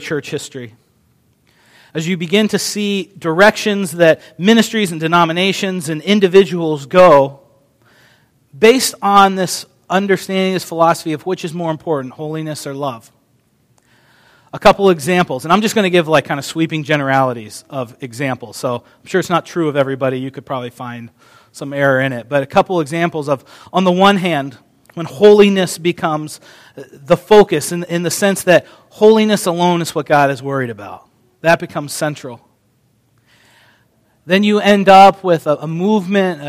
church history. As you begin to see directions that ministries and denominations and individuals go, based on this understanding, this philosophy of which is more important, holiness or love. A couple examples, and I'm just going to give like kind of sweeping generalities of examples. So I'm sure it's not true of everybody. You could probably find some error in it. But a couple examples of, on the one hand, when holiness becomes the focus in the sense that holiness alone is what God is worried about. That becomes central. Then you end up with a movement,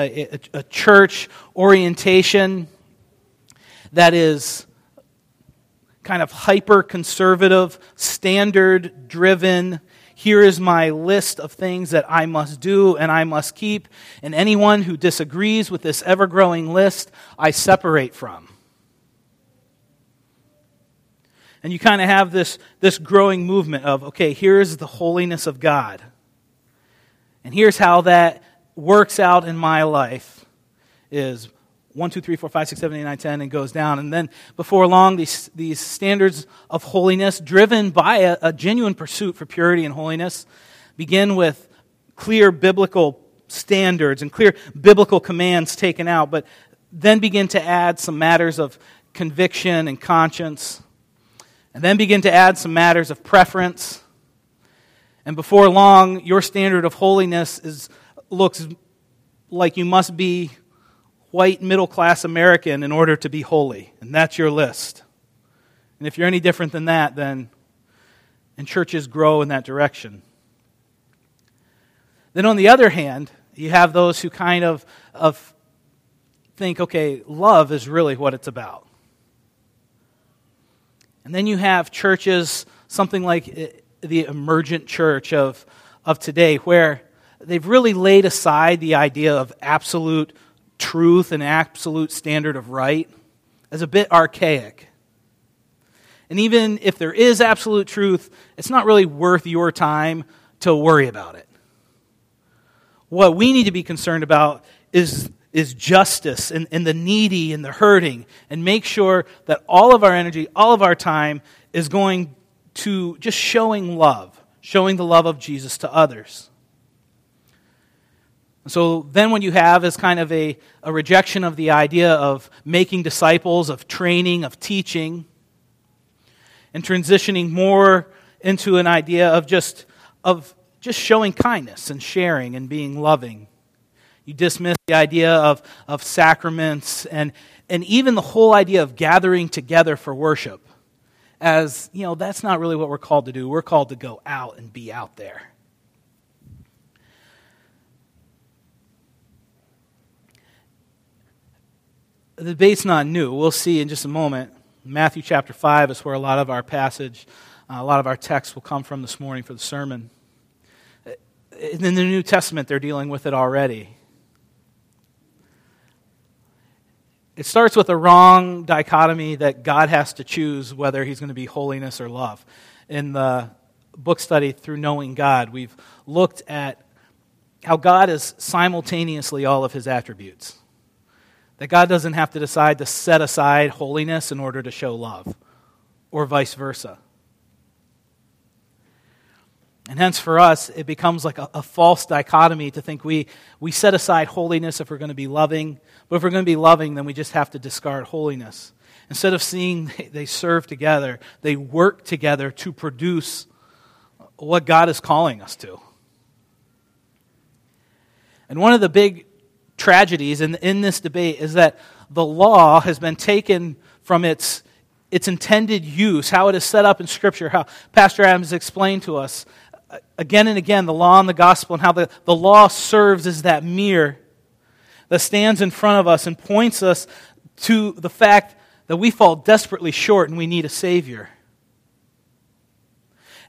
a church orientation that is kind of hyper-conservative, standard-driven. Here is my list of things that I must do and I must keep, and anyone who disagrees with this ever-growing list, I separate from. And you kind of have this growing movement of, okay, here's the holiness of God. And here's how that works out in my life is 1, 2, 3, 4, 5, 6, 7, 8, 9, 10, and goes down. And then before long, these standards of holiness, driven by a genuine pursuit for purity and holiness, begin with clear biblical standards and clear biblical commands taken out, but then begin to add some matters of conviction and conscience. And then begin to add some matters of preference. And before long, your standard of holiness looks like you must be white, middle-class American in order to be holy. And that's your list. And if you're any different than that, then churches grow in that direction. Then on the other hand, you have those who kind of think, okay, love is really what it's about. And then you have churches, something like the emergent church of today, where they've really laid aside the idea of absolute truth and absolute standard of right as a bit archaic. And even if there is absolute truth, it's not really worth your time to worry about it. What we need to be concerned about is justice and the needy and the hurting, and make sure that all of our energy, all of our time is going to just showing love, showing the love of Jesus to others. So then what you have is kind of a rejection of the idea of making disciples, of training, of teaching, and transitioning more into an idea of just showing kindness and sharing and being loving. You dismiss the idea of sacraments and even the whole idea of gathering together for worship as, you know, that's not really what we're called to do. We're called to go out and be out there. The debate's not new. We'll see in just a moment. Matthew chapter 5 is where a lot of our passage, a lot of our text will come from this morning for the sermon. In the New Testament, they're dealing with it already. It starts with a wrong dichotomy that God has to choose whether he's going to be holiness or love. In the book study Through Knowing God, we've looked at how God is simultaneously all of his attributes. That God doesn't have to decide to set aside holiness in order to show love, or vice versa. And hence for us, it becomes like a false dichotomy to think we set aside holiness if we're going to be loving, but if we're going to be loving, then we just have to discard holiness. Instead of seeing they serve together, they work together to produce what God is calling us to. And one of the big tragedies in this debate is that the law has been taken from its intended use, how it is set up in Scripture, how Pastor Adams explained to us, again and again, the law and the gospel, and how the law serves as that mirror that stands in front of us and points us to the fact that we fall desperately short and we need a Savior.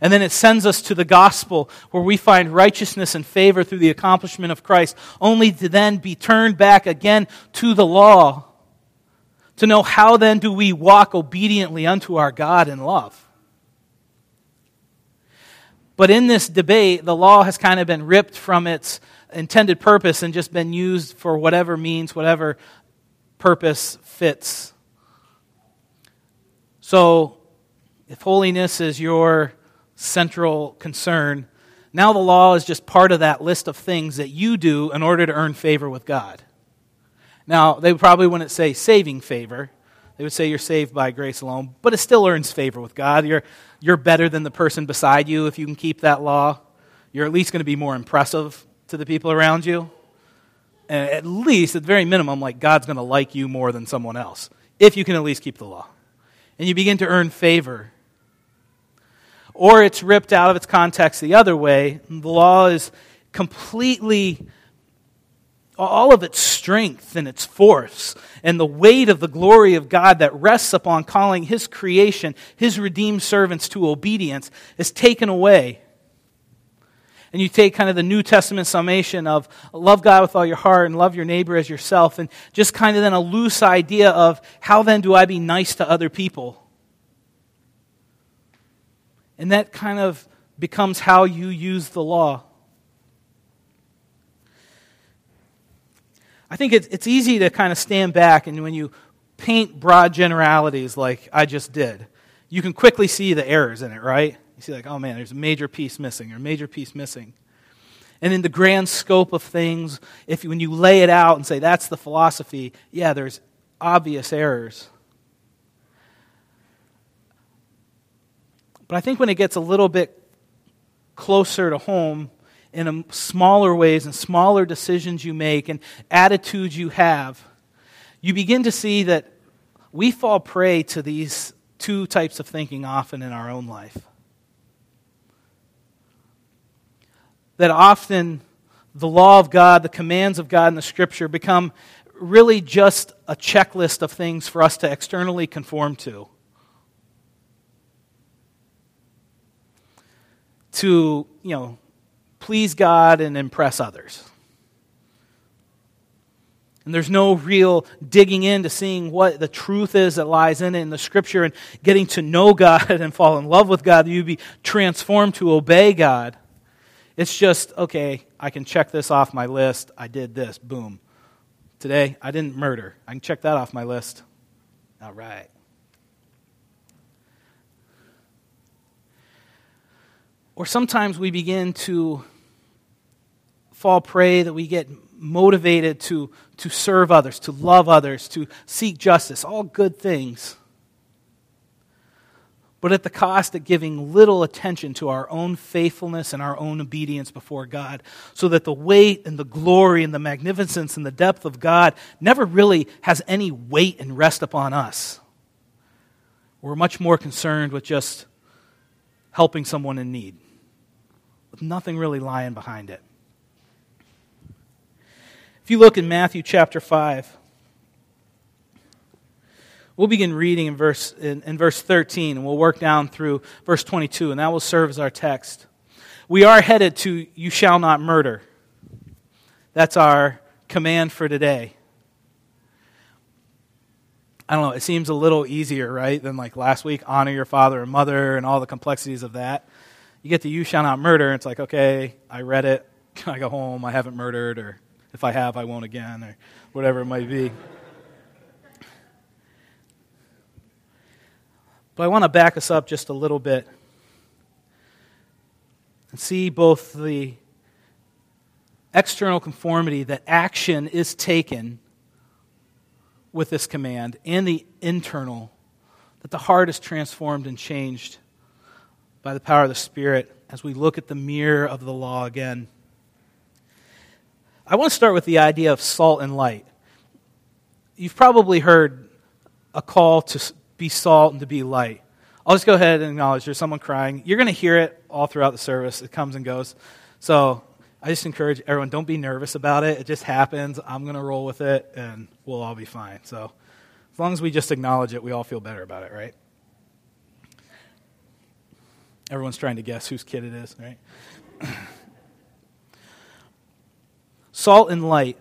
And then it sends us to the gospel where we find righteousness and favor through the accomplishment of Christ, only to then be turned back again to the law to know how then do we walk obediently unto our God in love. But in this debate, the law has kind of been ripped from its intended purpose and just been used for whatever means, whatever purpose fits. So, if holiness is your central concern. Now the law is just part of that list of things that you do in order to earn favor with God. Now, they probably wouldn't say saving favor. They would say you're saved by grace alone, but it still earns favor with God. You're better than the person beside you if you can keep that law. You're at least going to be more impressive to the people around you. And at least, at the very minimum, like God's going to like you more than someone else, if you can at least keep the law. And you begin to earn favor. Or it's ripped out of its context the other way. The law is completely, all of its strength and its force and the weight of the glory of God that rests upon calling His creation, His redeemed servants to obedience, is taken away. And you take kind of the New Testament summation of love God with all your heart and love your neighbor as yourself, and just kind of then a loose idea of how then do I be nice to other people? And that kind of becomes how you use the law. I think it's easy to kind of stand back, and when you paint broad generalities like I just did, you can quickly see the errors in it, right? You see like, oh man, there's a major piece missing or a major piece missing. And in the grand scope of things, when you lay it out and say that's the philosophy, yeah, there's obvious errors. But I think when it gets a little bit closer to home, in smaller ways and smaller decisions you make and attitudes you have, you begin to see that we fall prey to these two types of thinking often in our own life. That often the law of God, the commands of God in the Scripture become really just a checklist of things for us to externally conform to, you know, please God and impress others. And there's no real digging into seeing what the truth is that lies in it in the Scripture and getting to know God and fall in love with God. You'd be transformed to obey God. It's just, okay, I can check this off my list. I did this. Boom. Today, I didn't murder. I can check that off my list. All right. Or sometimes we begin to fall prey that we get motivated to serve others, to love others, to seek justice, all good things, but at the cost of giving little attention to our own faithfulness and our own obedience before God, so that the weight and the glory and the magnificence and the depth of God never really has any weight and rest upon us. We're much more concerned with just helping someone in need, with nothing really lying behind it. If you look in Matthew chapter 5, we'll begin reading in verse 13, and we'll work down through verse 22, and that will serve as our text. We are headed to "You shall not murder." That's our command for today. I don't know, it seems a little easier, right, than like last week, honor your father and mother and all the complexities of that. You get to "you shall not murder," and it's like, okay, I read it, I go home, I haven't murdered, or if I have, I won't again, or whatever it might be. But I want to back us up just a little bit and see both the external conformity that action is taken with this command, and the internal, that the heart is transformed and changed by the power of the Spirit as we look at the mirror of the law again. I want to start with the idea of salt and light. You've probably heard a call to be salt and to be light. I'll just go ahead and acknowledge there's someone crying. You're going to hear it all throughout the service. It comes and goes. So I just encourage everyone, don't be nervous about it. It just happens. I'm going to roll with it, and we'll all be fine. So as long as we just acknowledge it, we all feel better about it, right? Everyone's trying to guess whose kid it is, right? Salt and light.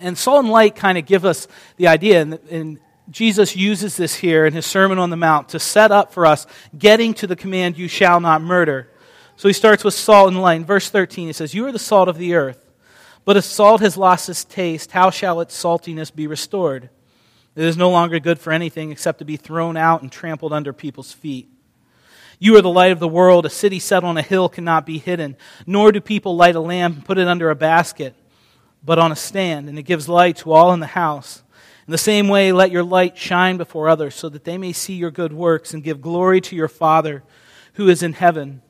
And salt and light kind of give us the idea, and Jesus uses this here in his Sermon on the Mount to set up for us getting to the command, "You shall not murder." So he starts with salt and light. In verse 13, he says, "You are the salt of the earth, but if salt has lost its taste, how shall its saltiness be restored? It is no longer good for anything except to be thrown out and trampled under people's feet. You are the light of the world. A city set on a hill cannot be hidden. Nor do people light a lamp and put it under a basket, but on a stand, and it gives light to all in the house. In the same way, let your light shine before others, so that they may see your good works and give glory to your Father who is in heaven.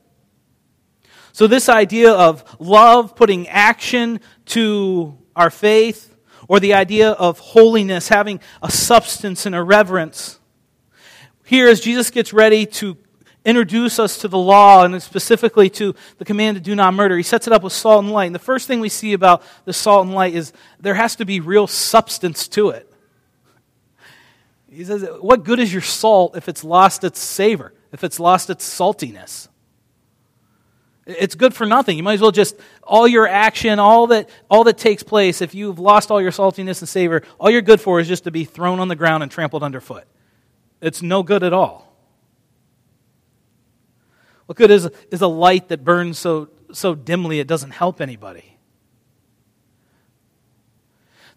So this idea of love, putting action to our faith, or the idea of holiness, having a substance and a reverence. Here, as Jesus gets ready to introduce us to the law, and specifically to the command to do not murder, he sets it up with salt and light. And the first thing we see about the salt and light is there has to be real substance to it. He says, what good is your salt if it's lost its savor, if it's lost its saltiness? It's good for nothing. You might as well just, all your action, all that takes place, if you've lost all your saltiness and savor, all you're good for is just to be thrown on the ground and trampled underfoot. It's no good at all. What good is a light that burns so dimly it doesn't help anybody?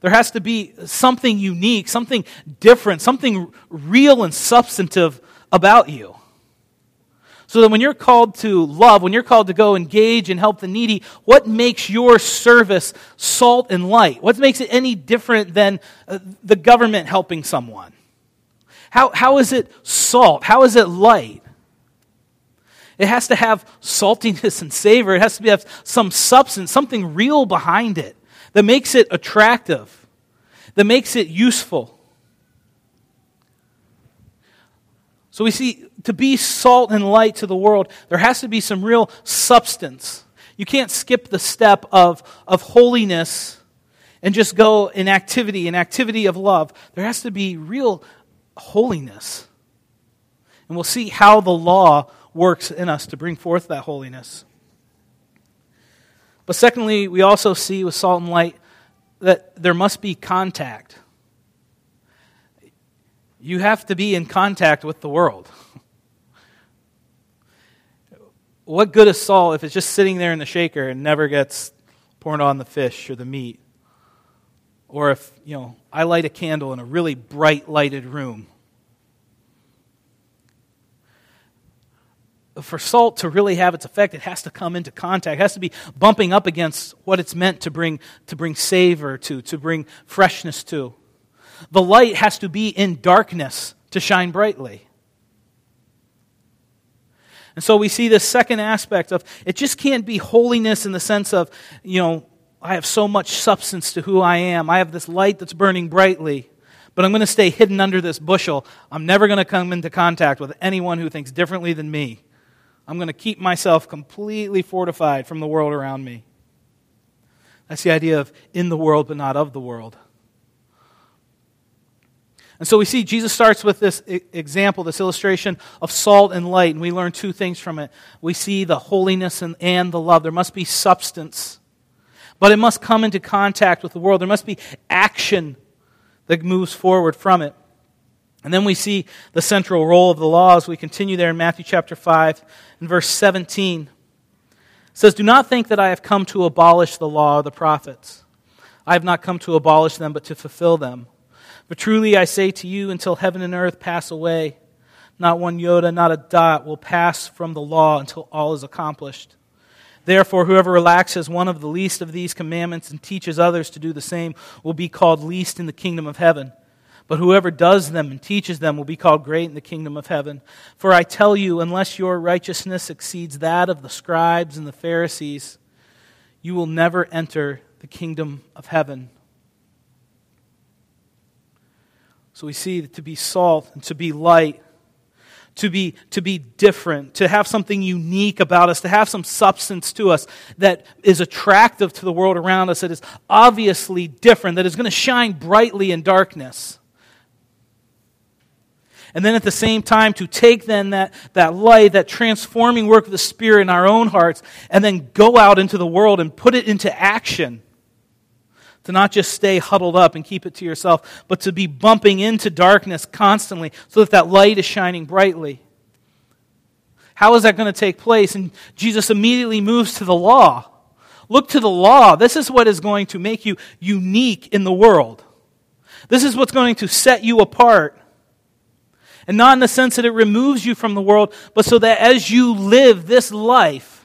There has to be something unique, something different, something real and substantive about you. So that when you're called to love, when you're called to go engage and help the needy, what makes your service salt and light? What makes it any different than the government helping someone? How is it salt? How is it light? It has to have saltiness and savor. It has to have some substance, something real behind it that makes it attractive, that makes it useful. So we see, to be salt and light to the world, there has to be some real substance. You can't skip the step of holiness and just go in activity, an activity of love. There has to be real holiness. And we'll see how the law works in us to bring forth that holiness. But secondly, we also see with salt and light that there must be contact. You have to be in contact with the world. What good is salt if it's just sitting there in the shaker and never gets poured on the fish or the meat? Or if, I light a candle in a really bright lighted room. For salt to really have its effect, it has to come into contact. It has to be bumping up against what it's meant to bring savor to bring freshness to. The light has to be in darkness to shine brightly. And so we see this second aspect of it just can't be holiness in the sense of, I have so much substance to who I am. I have this light that's burning brightly, but I'm going to stay hidden under this bushel. I'm never going to come into contact with anyone who thinks differently than me. I'm going to keep myself completely fortified from the world around me. That's the idea of in the world but not of the world. And so we see Jesus starts with this example, this illustration of salt and light, and we learn two things from it. We see the holiness and the love. There must be substance, but it must come into contact with the world. There must be action that moves forward from it. And then we see the central role of the law as we continue there in Matthew chapter 5 and verse 17. It says, "Do not think that I have come to abolish the law or the prophets. I have not come to abolish them, but to fulfill them. But truly I say to you, until heaven and earth pass away, not one iota, not a dot will pass from the law until all is accomplished. Therefore, whoever relaxes one of the least of these commandments and teaches others to do the same will be called least in the kingdom of heaven. But whoever does them and teaches them will be called great in the kingdom of heaven. For I tell you, unless your righteousness exceeds that of the scribes and the Pharisees, you will never enter the kingdom of heaven." So we see that to be salt and to be light, to be different, to have something unique about us, to have some substance to us that is attractive to the world around us, that is obviously different, that is going to shine brightly in darkness. And then at the same time, to take then that light, that transforming work of the Spirit in our own hearts, and then go out into the world and put it into action. To not just stay huddled up and keep it to yourself, but to be bumping into darkness constantly so that light is shining brightly. How is that going to take place? And Jesus immediately moves to the law. Look to the law. This is what is going to make you unique in the world. This is what's going to set you apart. And not in the sense that it removes you from the world, but so that as you live this life,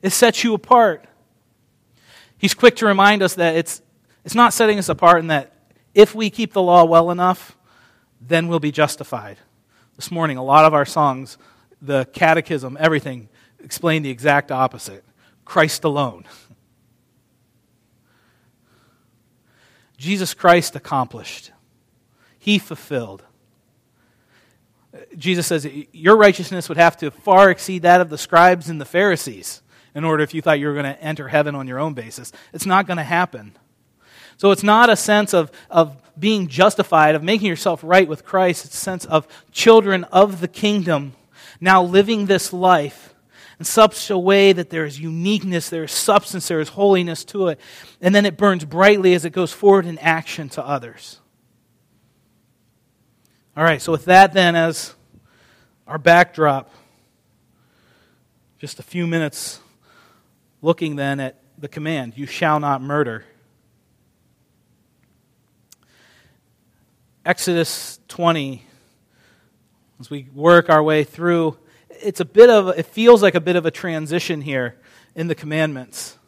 it sets you apart. He's quick to remind us that it's not setting us apart, and that if we keep the law well enough, then we'll be justified. This morning, a lot of our songs, the catechism, everything, explain the exact opposite. Christ alone. Jesus Christ accomplished. He fulfilled. Jesus says, your righteousness would have to far exceed that of the scribes and the Pharisees in order if you thought you were going to enter heaven on your own basis. It's not going to happen. So it's not a sense of being justified, of making yourself right with Christ. It's a sense of children of the kingdom now living this life in such a way that there is uniqueness, there is substance, there is holiness to it. And then it burns brightly as it goes forward in action to others. All right, so with that then as our backdrop, just a few minutes looking then at the command, you shall not murder. Exodus 20, as we work our way through, it feels like a bit of a transition here in the commandments.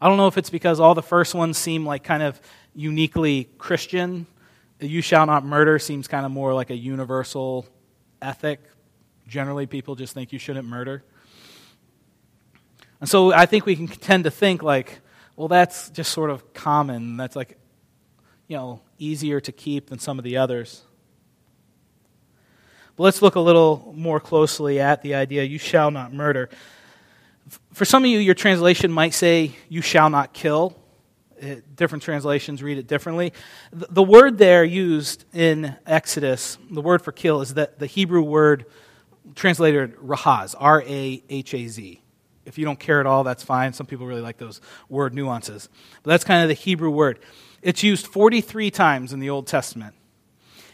I don't know if it's because all the first ones seem like kind of uniquely Christian. You shall not murder seems kind of more like a universal ethic. Generally, people just think you shouldn't murder. And so I think we can tend to think like, well, that's just sort of common. That's like, easier to keep than some of the others. But let's look a little more closely at the idea, you shall not murder. For some of you, your translation might say, you shall not kill. Different translations read it differently. The word there used in Exodus, the word for kill, is the Hebrew word translated rahaz, R-A-H-A-Z. If you don't care at all, that's fine. Some people really like those word nuances. But that's kind of the Hebrew word. It's used 43 times in the Old Testament.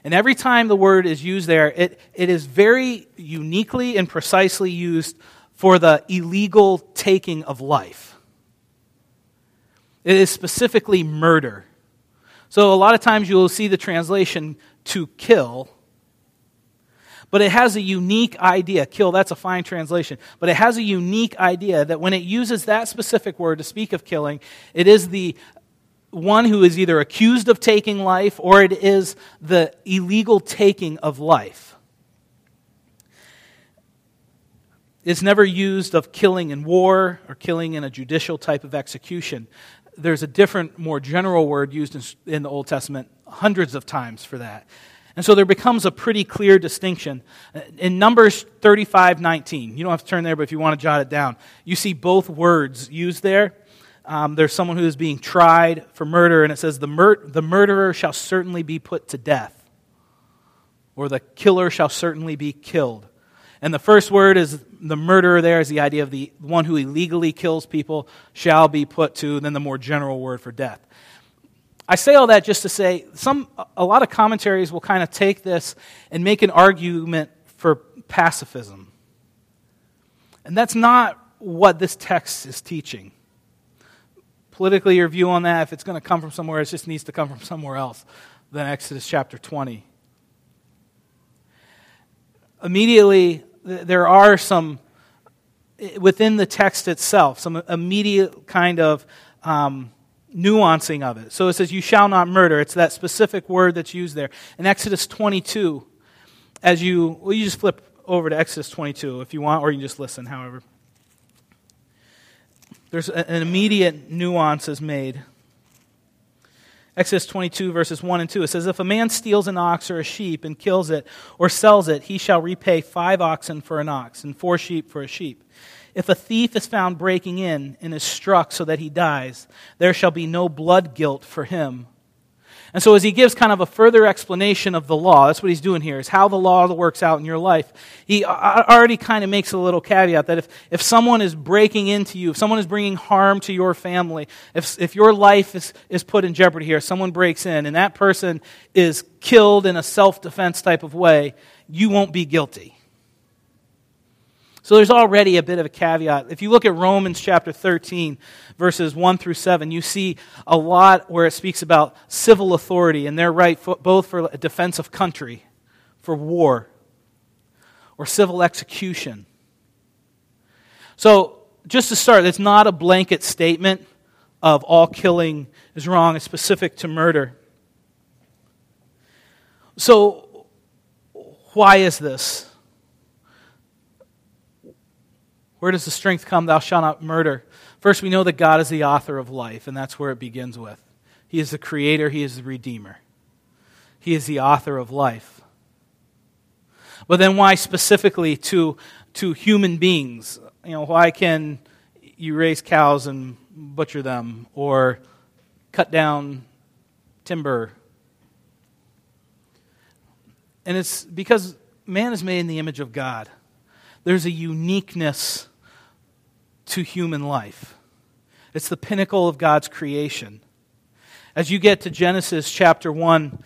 And every time the word is used there, it is very uniquely and precisely used for the illegal taking of life. It is specifically murder. So a lot of times you will see the translation to kill, but it has a unique idea. Kill, that's a fine translation. But it has a unique idea that when it uses that specific word to speak of killing, it is the one who is either accused of taking life or it is the illegal taking of life. It's never used of killing in war or killing in a judicial type of execution. There's a different, more general word used in the Old Testament hundreds of times for that. And so there becomes a pretty clear distinction. In Numbers 35:19, you don't have to turn there, but if you want to jot it down, you see both words used there. There's someone who is being tried for murder, and it says, the murderer shall certainly be put to death, or the killer shall certainly be killed. And the first word is the murderer there is the idea of the one who illegally kills people shall be put to, then the more general word for death. I say all that just to say a lot of commentaries will kind of take this and make an argument for pacifism. And that's not what this text is teaching. Politically, your view on that, if it's going to come from somewhere, it just needs to come from somewhere else than Exodus chapter 20. Immediately, there are some, within the text itself, some immediate kind of nuancing of it. So it says, you shall not murder. It's that specific word that's used there. In Exodus 22, you just flip over to Exodus 22 if you want, or you can just listen, however. There's an immediate nuance is made. Exodus 22, verses 1 and 2, it says, if a man steals an ox or a sheep and kills it or sells it, he shall repay 5 oxen for an ox and 4 sheep for a sheep. If a thief is found breaking in and is struck so that he dies, there shall be no blood guilt for him. And so as he gives kind of a further explanation of the law, that's what he's doing here, is how the law works out in your life. He already kind of makes a little caveat that if someone is breaking into you, if someone is bringing harm to your family, if your life is put in jeopardy here, someone breaks in and that person is killed in a self-defense type of way, you won't be guilty. So there's already a bit of a caveat. If you look at Romans chapter 13, verses 1 through 7, you see a lot where it speaks about civil authority and their right both for a defense of country, for war, or civil execution. So just to start, it's not a blanket statement of all killing is wrong. It's specific to murder. So why is this? Where does the strength come? Thou shalt not murder. First, we know that God is the author of life, and that's where it begins with. He is the creator. He is the redeemer. He is the author of life. But then why specifically to human beings? You know, why can you raise cows and butcher them or cut down timber? And it's because man is made in the image of God. There's a uniqueness to human life. It's the pinnacle of God's creation. As you get to Genesis chapter 1,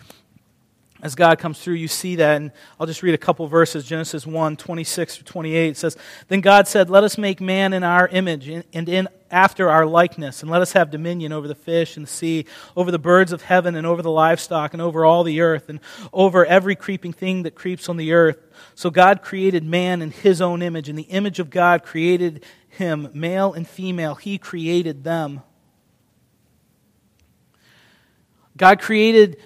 as God comes through, you see that, and I'll just read a couple verses. Genesis 1, 26 through 28 says, Then God said, Let us make man in our image and in after our likeness, and let us have dominion over the fish and the sea, over the birds of heaven and over the livestock and over all the earth and over every creeping thing that creeps on the earth. So God created man in his own image. In the image of God created him, male and female. He created them. God created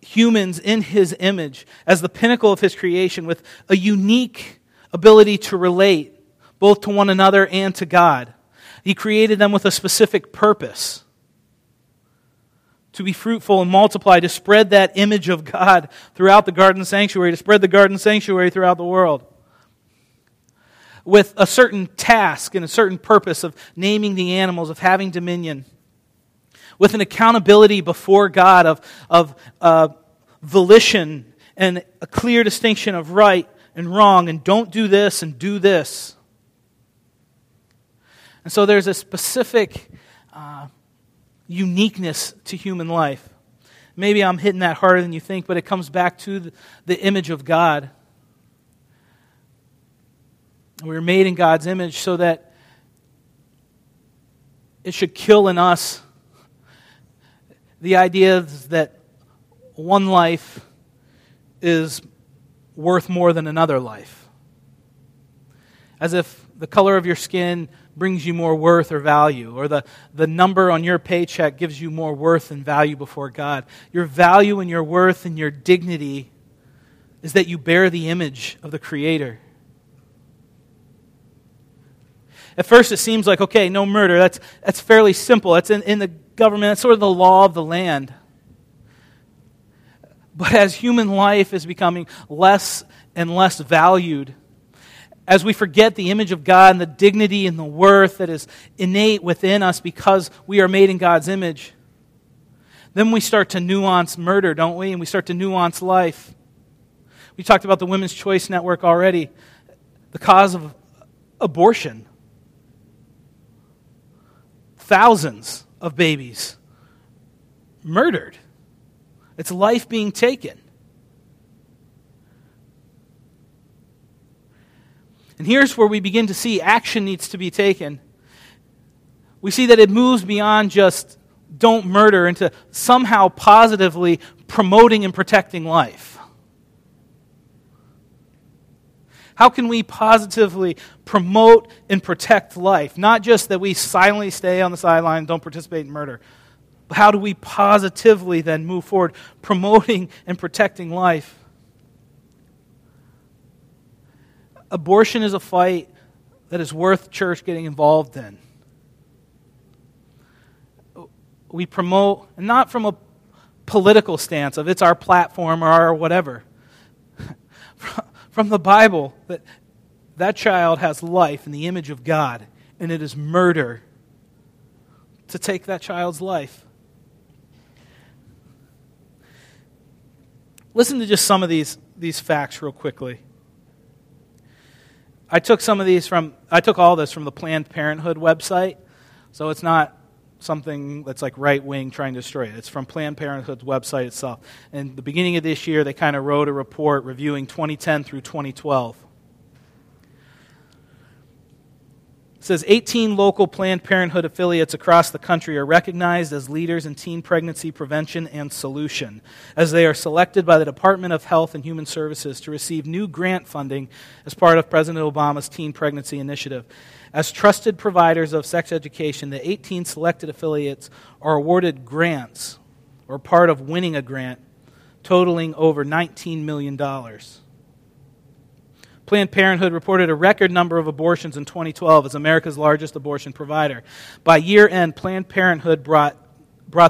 humans in his image as the pinnacle of his creation with a unique ability to relate both to one another and to God. He created them with a specific purpose to be fruitful and multiply, to spread that image of God throughout the garden sanctuary, to spread the garden sanctuary throughout the world with a certain task and a certain purpose of naming the animals, of having dominion, with an accountability before God of volition and a clear distinction of right and wrong, and don't do this and do this. And so there's a specific uniqueness to human life. Maybe I'm hitting that harder than you think, but it comes back to the image of God. We were made in God's image so that it should kill in us the idea that one life is worth more than another life. As if the color of your skin brings you more worth or value, or the number on your paycheck gives you more worth and value before God. Your value and your worth and your dignity is that you bear the image of the Creator. At first it seems like, okay, no murder, that's fairly simple. That's in the government, that's sort of the law of the land. But as human life is becoming less and less valued, as we forget the image of God and the dignity and the worth that is innate within us because we are made in God's image, then we start to nuance murder, don't we? And we start to nuance life. We talked about the Women's Choice Network already, the cause of abortion. Thousands of babies murdered. It's life being taken. And here's where we begin to see action needs to be taken. We see that it moves beyond just don't murder into somehow positively promoting and protecting life. How can we positively promote and protect life? Not just that we silently stay on the sideline and don't participate in murder. But how do we positively then move forward promoting and protecting life? Abortion is a fight that is worth church getting involved in. We promote, and not from a political stance of it's our platform or our whatever. From the Bible, that child has life in the image of God, and it is murder to take that child's life. Listen to just some of these facts real quickly. I took all this from the Planned Parenthood website, so it's not something that's like right-wing trying to destroy it. It's from Planned Parenthood's website itself. And the beginning of this year, they kind of wrote a report reviewing 2010 through 2012. says 18 local Planned Parenthood affiliates across the country are recognized as leaders in teen pregnancy prevention and solution, as they are selected by the Department of Health and Human Services to receive new grant funding as part of President Obama's Teen Pregnancy Initiative. As trusted providers of sex education, the 18 selected affiliates are awarded grants or part of winning a grant totaling over $19 million. Planned Parenthood reported a record number of abortions in 2012 as America's largest abortion provider. By year-end, Planned Parenthood brought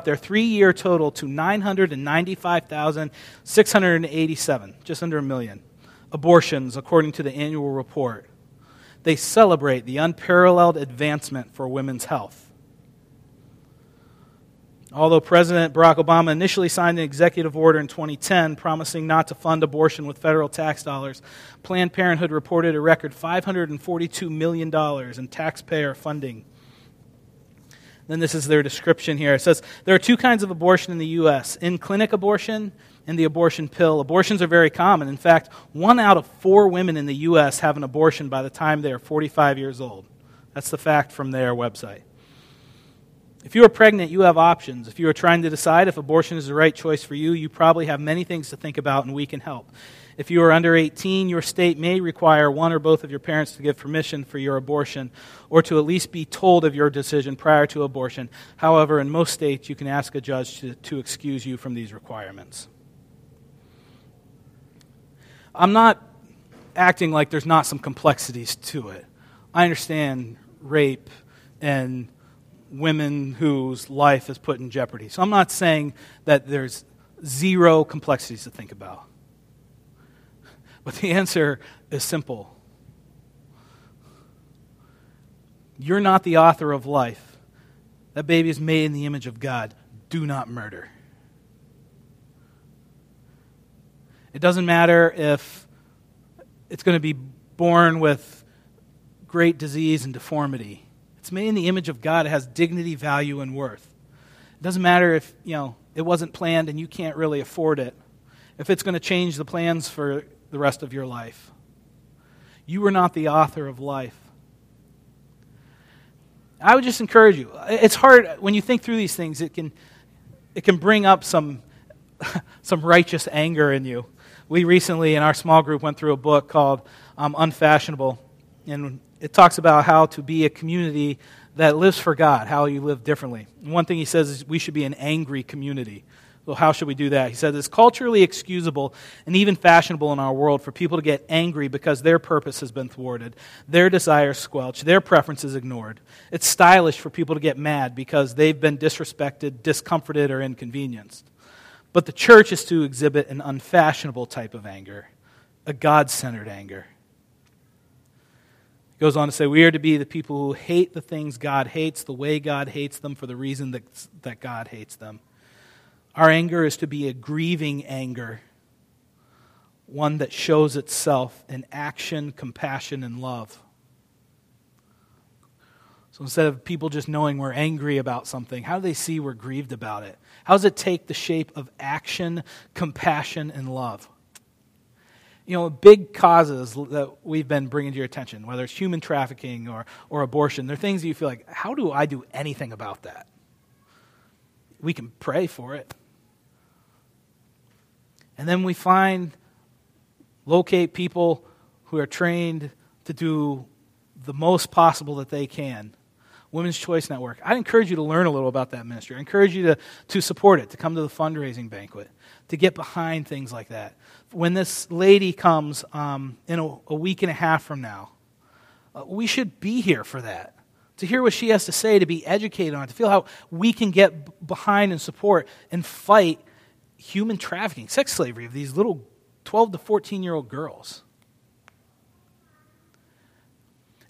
their three-year total to 995,687, just under a million, abortions, according to the annual report. They celebrate the unparalleled advancement for women's health. Although President Barack Obama initially signed an executive order in 2010 promising not to fund abortion with federal tax dollars, Planned Parenthood reported a record $542 million in taxpayer funding. Then this is their description here. It says, there are two kinds of abortion in the U.S., in-clinic abortion and the abortion pill. Abortions are very common. In fact, 1 out of 4 women in the U.S. have an abortion by the time they are 45 years old. That's the fact from their website. If you are pregnant, you have options. If you are trying to decide if abortion is the right choice for you, you probably have many things to think about, and we can help. If you are under 18, your state may require one or both of your parents to give permission for your abortion or to at least be told of your decision prior to abortion. However, in most states, you can ask a judge to excuse you from these requirements. I'm not acting like there's not some complexities to it. I understand rape and women whose life is put in jeopardy. So I'm not saying that there's zero complexities to think about. But the answer is simple. You're not the author of life. That baby is made in the image of God. Do not murder. It doesn't matter if it's going to be born with great disease and deformity. It's made in the image of God. It has dignity, value, and worth. It doesn't matter if, it wasn't planned and you can't really afford it, if it's going to change the plans for the rest of your life. You are not the author of life. I would just encourage you. It's hard when you think through these things. It can bring up some righteous anger in you. We recently in our small group went through a book called Unfashionable, and it talks about how to be a community that lives for God, how you live differently. And one thing he says is we should be an angry community. Well, how should we do that? He says it's culturally excusable and even fashionable in our world for people to get angry because their purpose has been thwarted, their desires squelched, their preferences ignored. It's stylish for people to get mad because they've been disrespected, discomforted, or inconvenienced. But the church is to exhibit an unfashionable type of anger, a God-centered anger. Goes on to say, we are to be the people who hate the things God hates, the way God hates them, for the reason that God hates them. Our anger is to be a grieving anger, one that shows itself in action, compassion, and love. So instead of people just knowing we're angry about something, how do they see we're grieved about it? How does it take the shape of action, compassion, and love? Big causes that we've been bringing to your attention, whether it's human trafficking or abortion, they're things that you feel like, how do I do anything about that? We can pray for it. And then we locate people who are trained to do the most possible that they can. Women's Choice Network. I encourage you to learn a little about that ministry. I encourage you to support it, to come to the fundraising banquet, to get behind things like that. When this lady comes in a week and a half from now, we should be here for that, to hear what she has to say, to be educated on it, to feel how we can get behind and support and fight human trafficking, sex slavery of these little 12 to 14-year-old girls.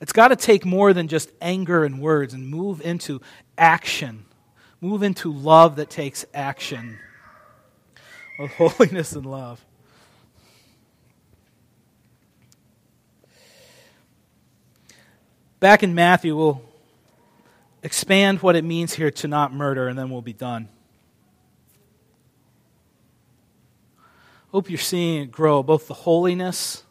It's got to take more than just anger and words and move into action, move into love that takes action of holiness and love. Back in Matthew, we'll expand what it means here to not murder, and then we'll be done. Hope you're seeing it grow, both the holiness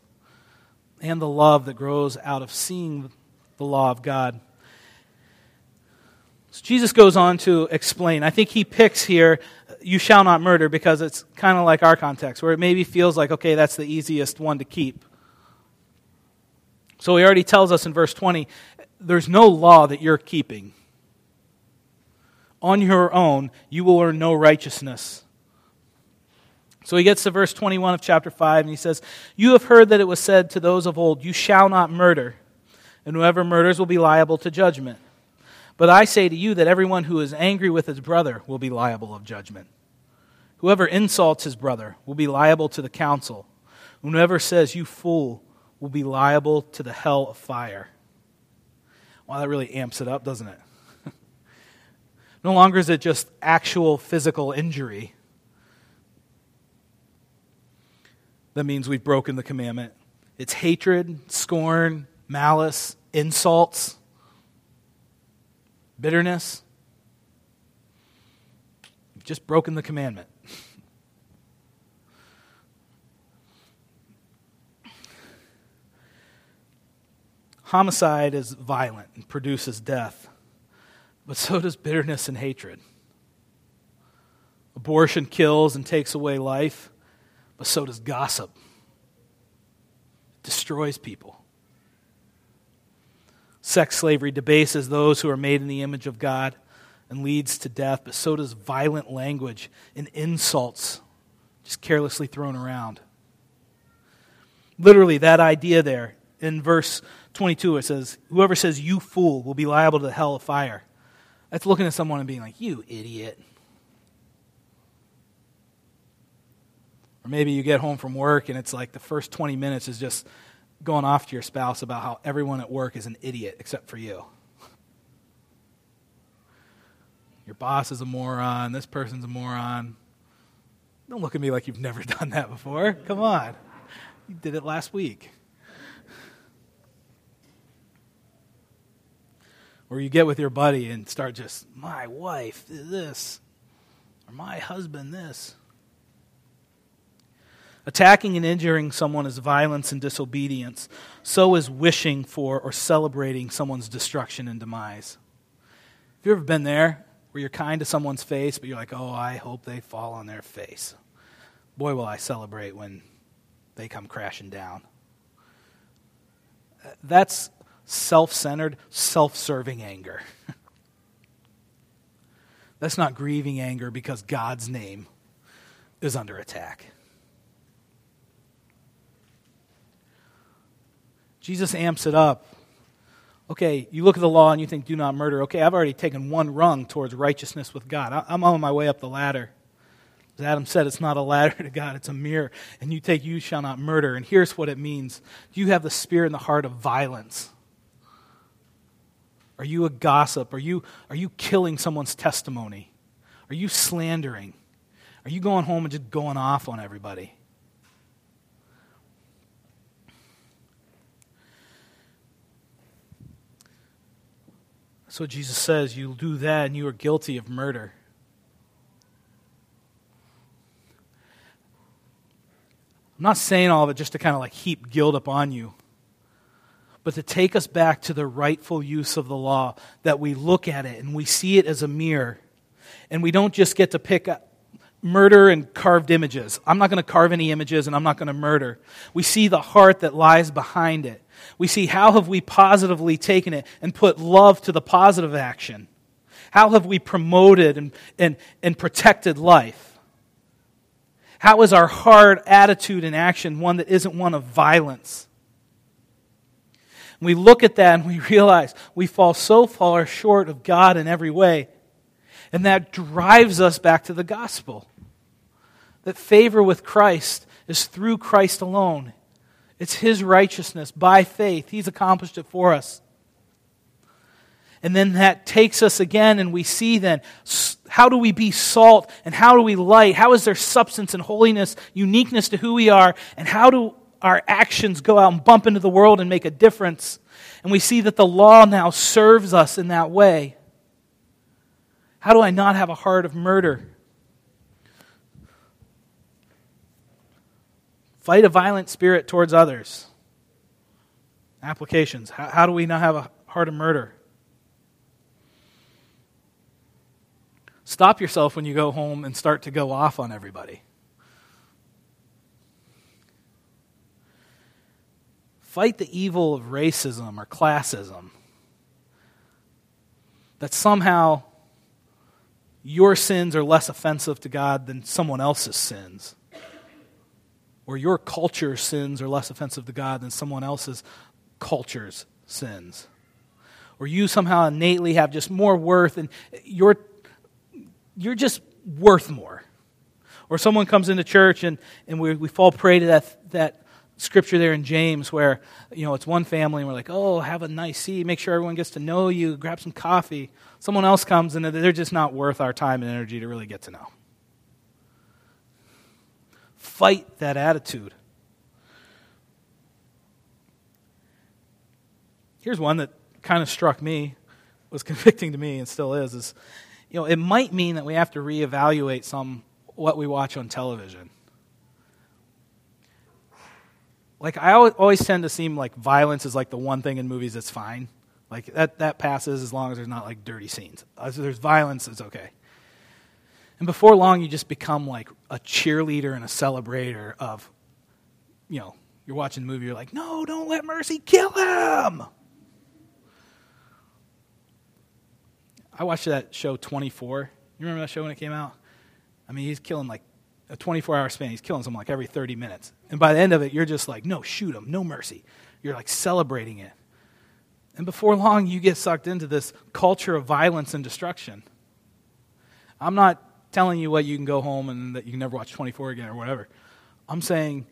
and the love that grows out of seeing the law of God. So Jesus goes on to explain. I think he picks here, you shall not murder, because it's kind of like our context, where it maybe feels like, okay, that's the easiest one to keep. So he already tells us in verse 20, there's no law that you're keeping. On your own, you will earn no righteousness. So he gets to verse 21 of chapter 5, and he says, you have heard that it was said to those of old, you shall not murder, and whoever murders will be liable to judgment. But I say to you that everyone who is angry with his brother will be liable of judgment. Whoever insults his brother will be liable to the council. Whoever says, you fool, will be liable to the hell of fire. Wow, that really amps it up, doesn't it? No longer is it just actual physical injury. That means we've broken the commandment. It's hatred, scorn, malice, insults, bitterness. We've just broken the commandment. Homicide is violent and produces death. But so does bitterness and hatred. Abortion kills and takes away life, but so does gossip. It destroys people. Sex slavery debases those who are made in the image of God and leads to death, but so does violent language and insults just carelessly thrown around. Literally, that idea there in verse 22, it says, whoever says, you fool, will be liable to the hell of fire. That's looking at someone and being like, you idiot. Or maybe you get home from work and it's like the first 20 minutes is just going off to your spouse about how everyone at work is an idiot except for you. Your boss is a moron. This person's a moron. Don't look at me like you've never done that before. Come on. You did it last week. Or you get with your buddy and start just, my wife, this, or my husband, this. Attacking and injuring someone is violence and disobedience. So is wishing for or celebrating someone's destruction and demise. Have you ever been there where you're kind to someone's face, but you're like, oh, I hope they fall on their face. Boy, will I celebrate when they come crashing down. That's self-centered, self-serving anger. That's not grieving anger because God's name is under attack. Jesus amps it up. Okay, you look at the law and you think, do not murder. Okay, I've already taken one rung towards righteousness with God. I'm on my way up the ladder. As Adam said, it's not a ladder to God, it's a mirror. And you take, you shall not murder. And here's what it means. Do you have the spirit and the heart of violence? Are you a gossip? Are you killing someone's testimony? Are you slandering? Are you going home and just going off on everybody? So Jesus says, you do that and you are guilty of murder. I'm not saying all of it just to kind of like heap guilt upon you, but to take us back to the rightful use of the law, that we look at it and we see it as a mirror, and we don't just get to pick up murder and carved images. I'm not going to carve any images and I'm not going to murder. We see the heart that lies behind it. We see how have we positively taken it and put love to the positive action. How have we promoted and protected life? How is our heart, attitude, and action one that isn't one of violence? We look at that and we realize we fall so far short of God in every way. And that drives us back to the gospel. That favor with Christ is through Christ alone. It's His righteousness by faith. He's accomplished it for us. And then that takes us again and we see then, how do we be salt and how do we light? How is there substance and holiness, uniqueness to who we are, and how do our actions go out and bump into the world and make a difference? And we see that the law now serves us in that way. How do I not have a heart of murder? Fight a violent spirit towards others. Applications. How do we not have a heart of murder. Stop yourself when you go home and start to go off on everybody. Fight the evil of racism or classism. That somehow your sins are less offensive to God than someone else's sins. Or your culture's sins are less offensive to God than someone else's culture's sins. Or you somehow innately have just more worth and you're just worth more. Or someone comes into church and we fall prey to that scripture there in James where, you know, it's one family and we're like, oh, have a nice seat, make sure everyone gets to know you, grab some coffee. Someone else comes and they're just not worth our time and energy to really get to know. Fight that attitude. Here's one that kind of struck me, was convicting to me and still is, you know, it might mean that we have to reevaluate what we watch on television. Like, I always tend to seem like violence is like the one thing in movies that's fine. Like, that passes as long as there's not like dirty scenes. If there's violence, it's okay. And before long, you just become like a cheerleader and a celebrator of, you know, you're watching the movie, you're like, no, don't let Mercy kill him! I watched that show 24. You remember that show when it came out? I mean, he's killing like a 24-hour span. He's killing someone like every 30 minutes. And by the end of it, you're just like, no, shoot him, no mercy. You're like celebrating it. And before long, you get sucked into this culture of violence and destruction. I'm not telling you what you can go home and that you can never watch 24 again or whatever. I'm saying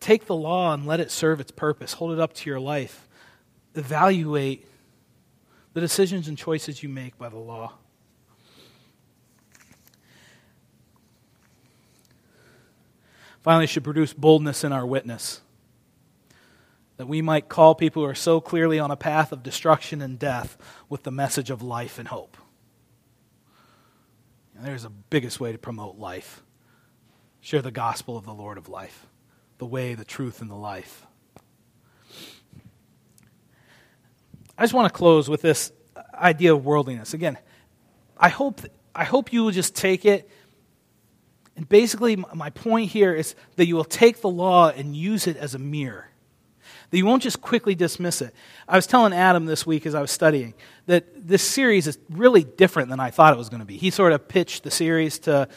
take the law and let it serve its purpose. Hold it up to your life. Evaluate the decisions and choices you make by the law. Finally, it should produce boldness in our witness, that we might call people who are so clearly on a path of destruction and death with the message of life and hope. And there's the biggest way to promote life. Share the gospel of the Lord of life, the way, the truth, and the life. I just want to close with this idea of worldliness. Again, I hope you will just take it. And basically, my point here is that you will take the law and use it as a mirror. That you won't just quickly dismiss it. I was telling Adam this week as I was studying that this series is really different than I thought it was going to be. He sort of pitched the series to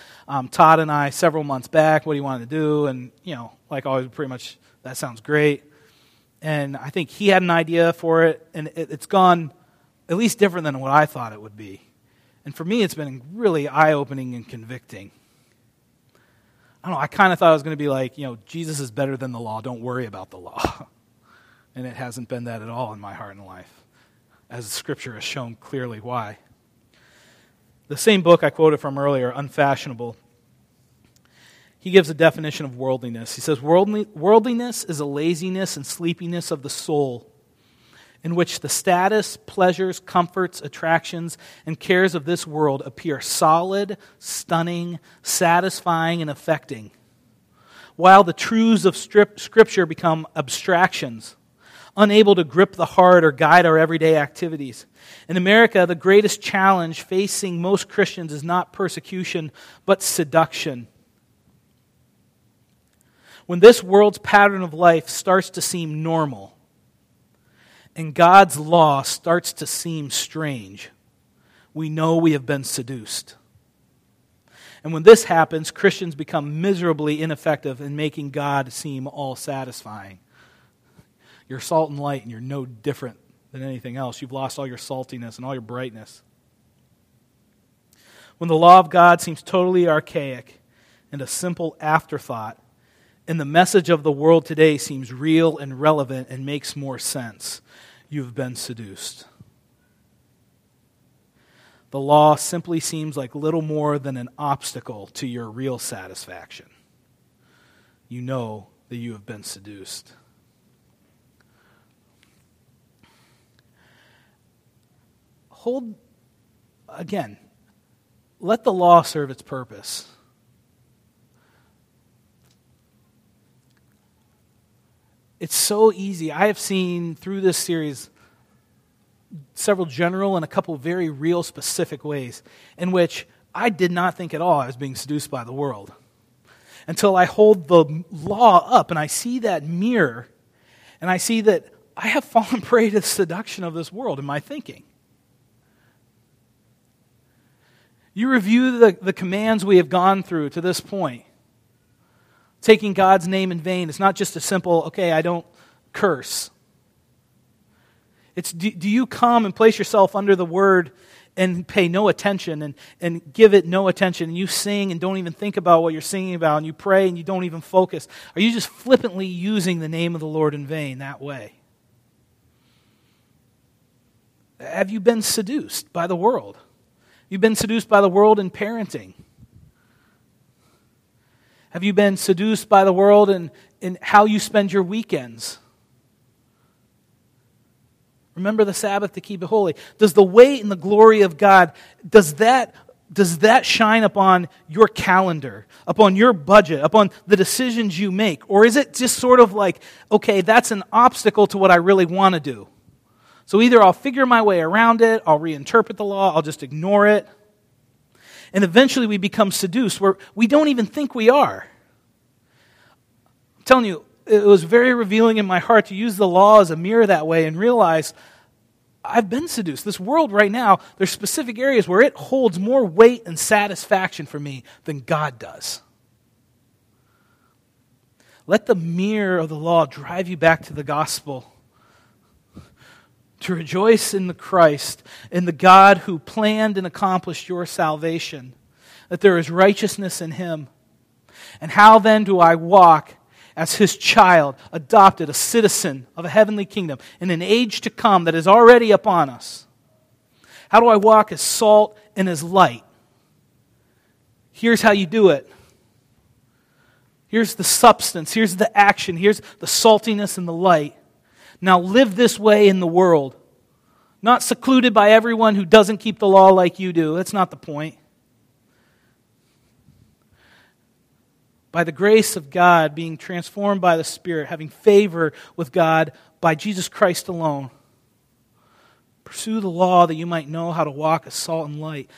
Todd and I several months back, what he wanted to do, and, you know, like always, pretty much, that sounds great. And I think he had an idea for it, and it's gone at least different than what I thought it would be. And for me, it's been really eye-opening and convicting. I don't know, I kind of thought it was going to be like, you know, Jesus is better than the law, don't worry about the law. And it hasn't been that at all in my heart and life, as Scripture has shown clearly why. The same book I quoted from earlier, Unfashionable, he gives a definition of worldliness. He says, worldliness is a laziness and sleepiness of the soul, in which the status, pleasures, comforts, attractions, and cares of this world appear solid, stunning, satisfying, and affecting, while the truths of Scripture become abstractions, unable to grip the heart or guide our everyday activities. In America, the greatest challenge facing most Christians is not persecution, but seduction. When this world's pattern of life starts to seem normal, and God's law starts to seem strange, we know we have been seduced. And when this happens, Christians become miserably ineffective in making God seem all-satisfying. You're salt and light, and you're no different than anything else. You've lost all your saltiness and all your brightness. When the law of God seems totally archaic and a simple afterthought, and the message of the world today seems real and relevant and makes more sense, you've been seduced. The law simply seems like little more than an obstacle to your real satisfaction. You know that you have been seduced. Again, let the law serve its purpose. It's so easy. I have seen through this series several general and a couple very real specific ways in which I did not think at all I was being seduced by the world. Until I hold the law up and I see that mirror and I see that I have fallen prey to the seduction of this world in my thinking. You review the commands we have gone through to this point. Taking God's name in vain. It's not just a simple, okay, I don't curse. It's do you come and place yourself under the word and pay no attention and give it no attention, and you sing and don't even think about what you're singing about, and you pray and you don't even focus? Are you just flippantly using the name of the Lord in vain that way? Have you been seduced by the world? You've been seduced by the world in parenting. Have you been seduced by the world in how you spend your weekends? Remember the Sabbath to keep it holy. Does the weight and the glory of God, does that shine upon your calendar, upon your budget, upon the decisions you make? Or is it just sort of like, okay, that's an obstacle to what I really want to do? So either I'll figure my way around it, I'll reinterpret the law, I'll just ignore it. And eventually we become seduced where we don't even think we are. I'm telling you, it was very revealing in my heart to use the law as a mirror that way and realize I've been seduced. This world right now, there's specific areas where it holds more weight and satisfaction for me than God does. Let the mirror of the law drive you back to the gospel, to rejoice in the Christ, in the God who planned and accomplished your salvation, that there is righteousness in Him. And how then do I walk as His child, adopted, a citizen of a heavenly kingdom, in an age to come that is already upon us? How do I walk as salt and as light? Here's how you do it. Here's the substance, here's the action, here's the saltiness and the light. Now live this way in the world. Not secluded by everyone who doesn't keep the law like you do. That's not the point. By the grace of God, being transformed by the Spirit, having favor with God by Jesus Christ alone. Pursue the law that you might know how to walk as salt and light.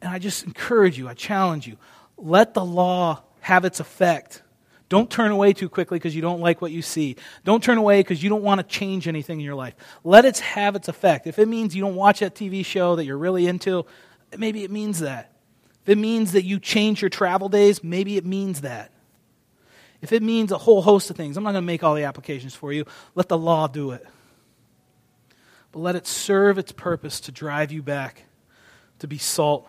And I just encourage you, I challenge you, let the law have its effect. Don't turn away too quickly because you don't like what you see. Don't turn away because you don't want to change anything in your life. Let it have its effect. If it means you don't watch that TV show that you're really into, maybe it means that. If it means that you change your travel days, maybe it means that. If it means a whole host of things, I'm not going to make all the applications for you. Let the law do it. But let it serve its purpose to drive you back, to be salt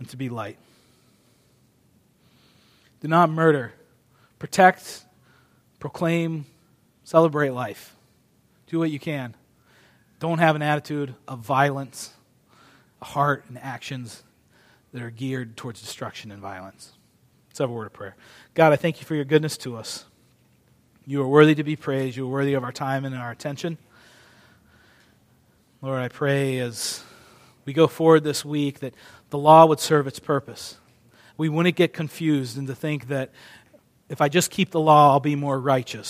and to be light. Do not murder. Protect, proclaim, celebrate life. Do what you can. Don't have an attitude of violence, a heart and actions that are geared towards destruction and violence. Let's have a word of prayer. God, I thank you for your goodness to us. You are worthy to be praised. You are worthy of our time and our attention. Lord, I pray as we go forward this week that the law would serve its purpose. We wouldn't get confused and to think that if I just keep the law, I'll be more righteous.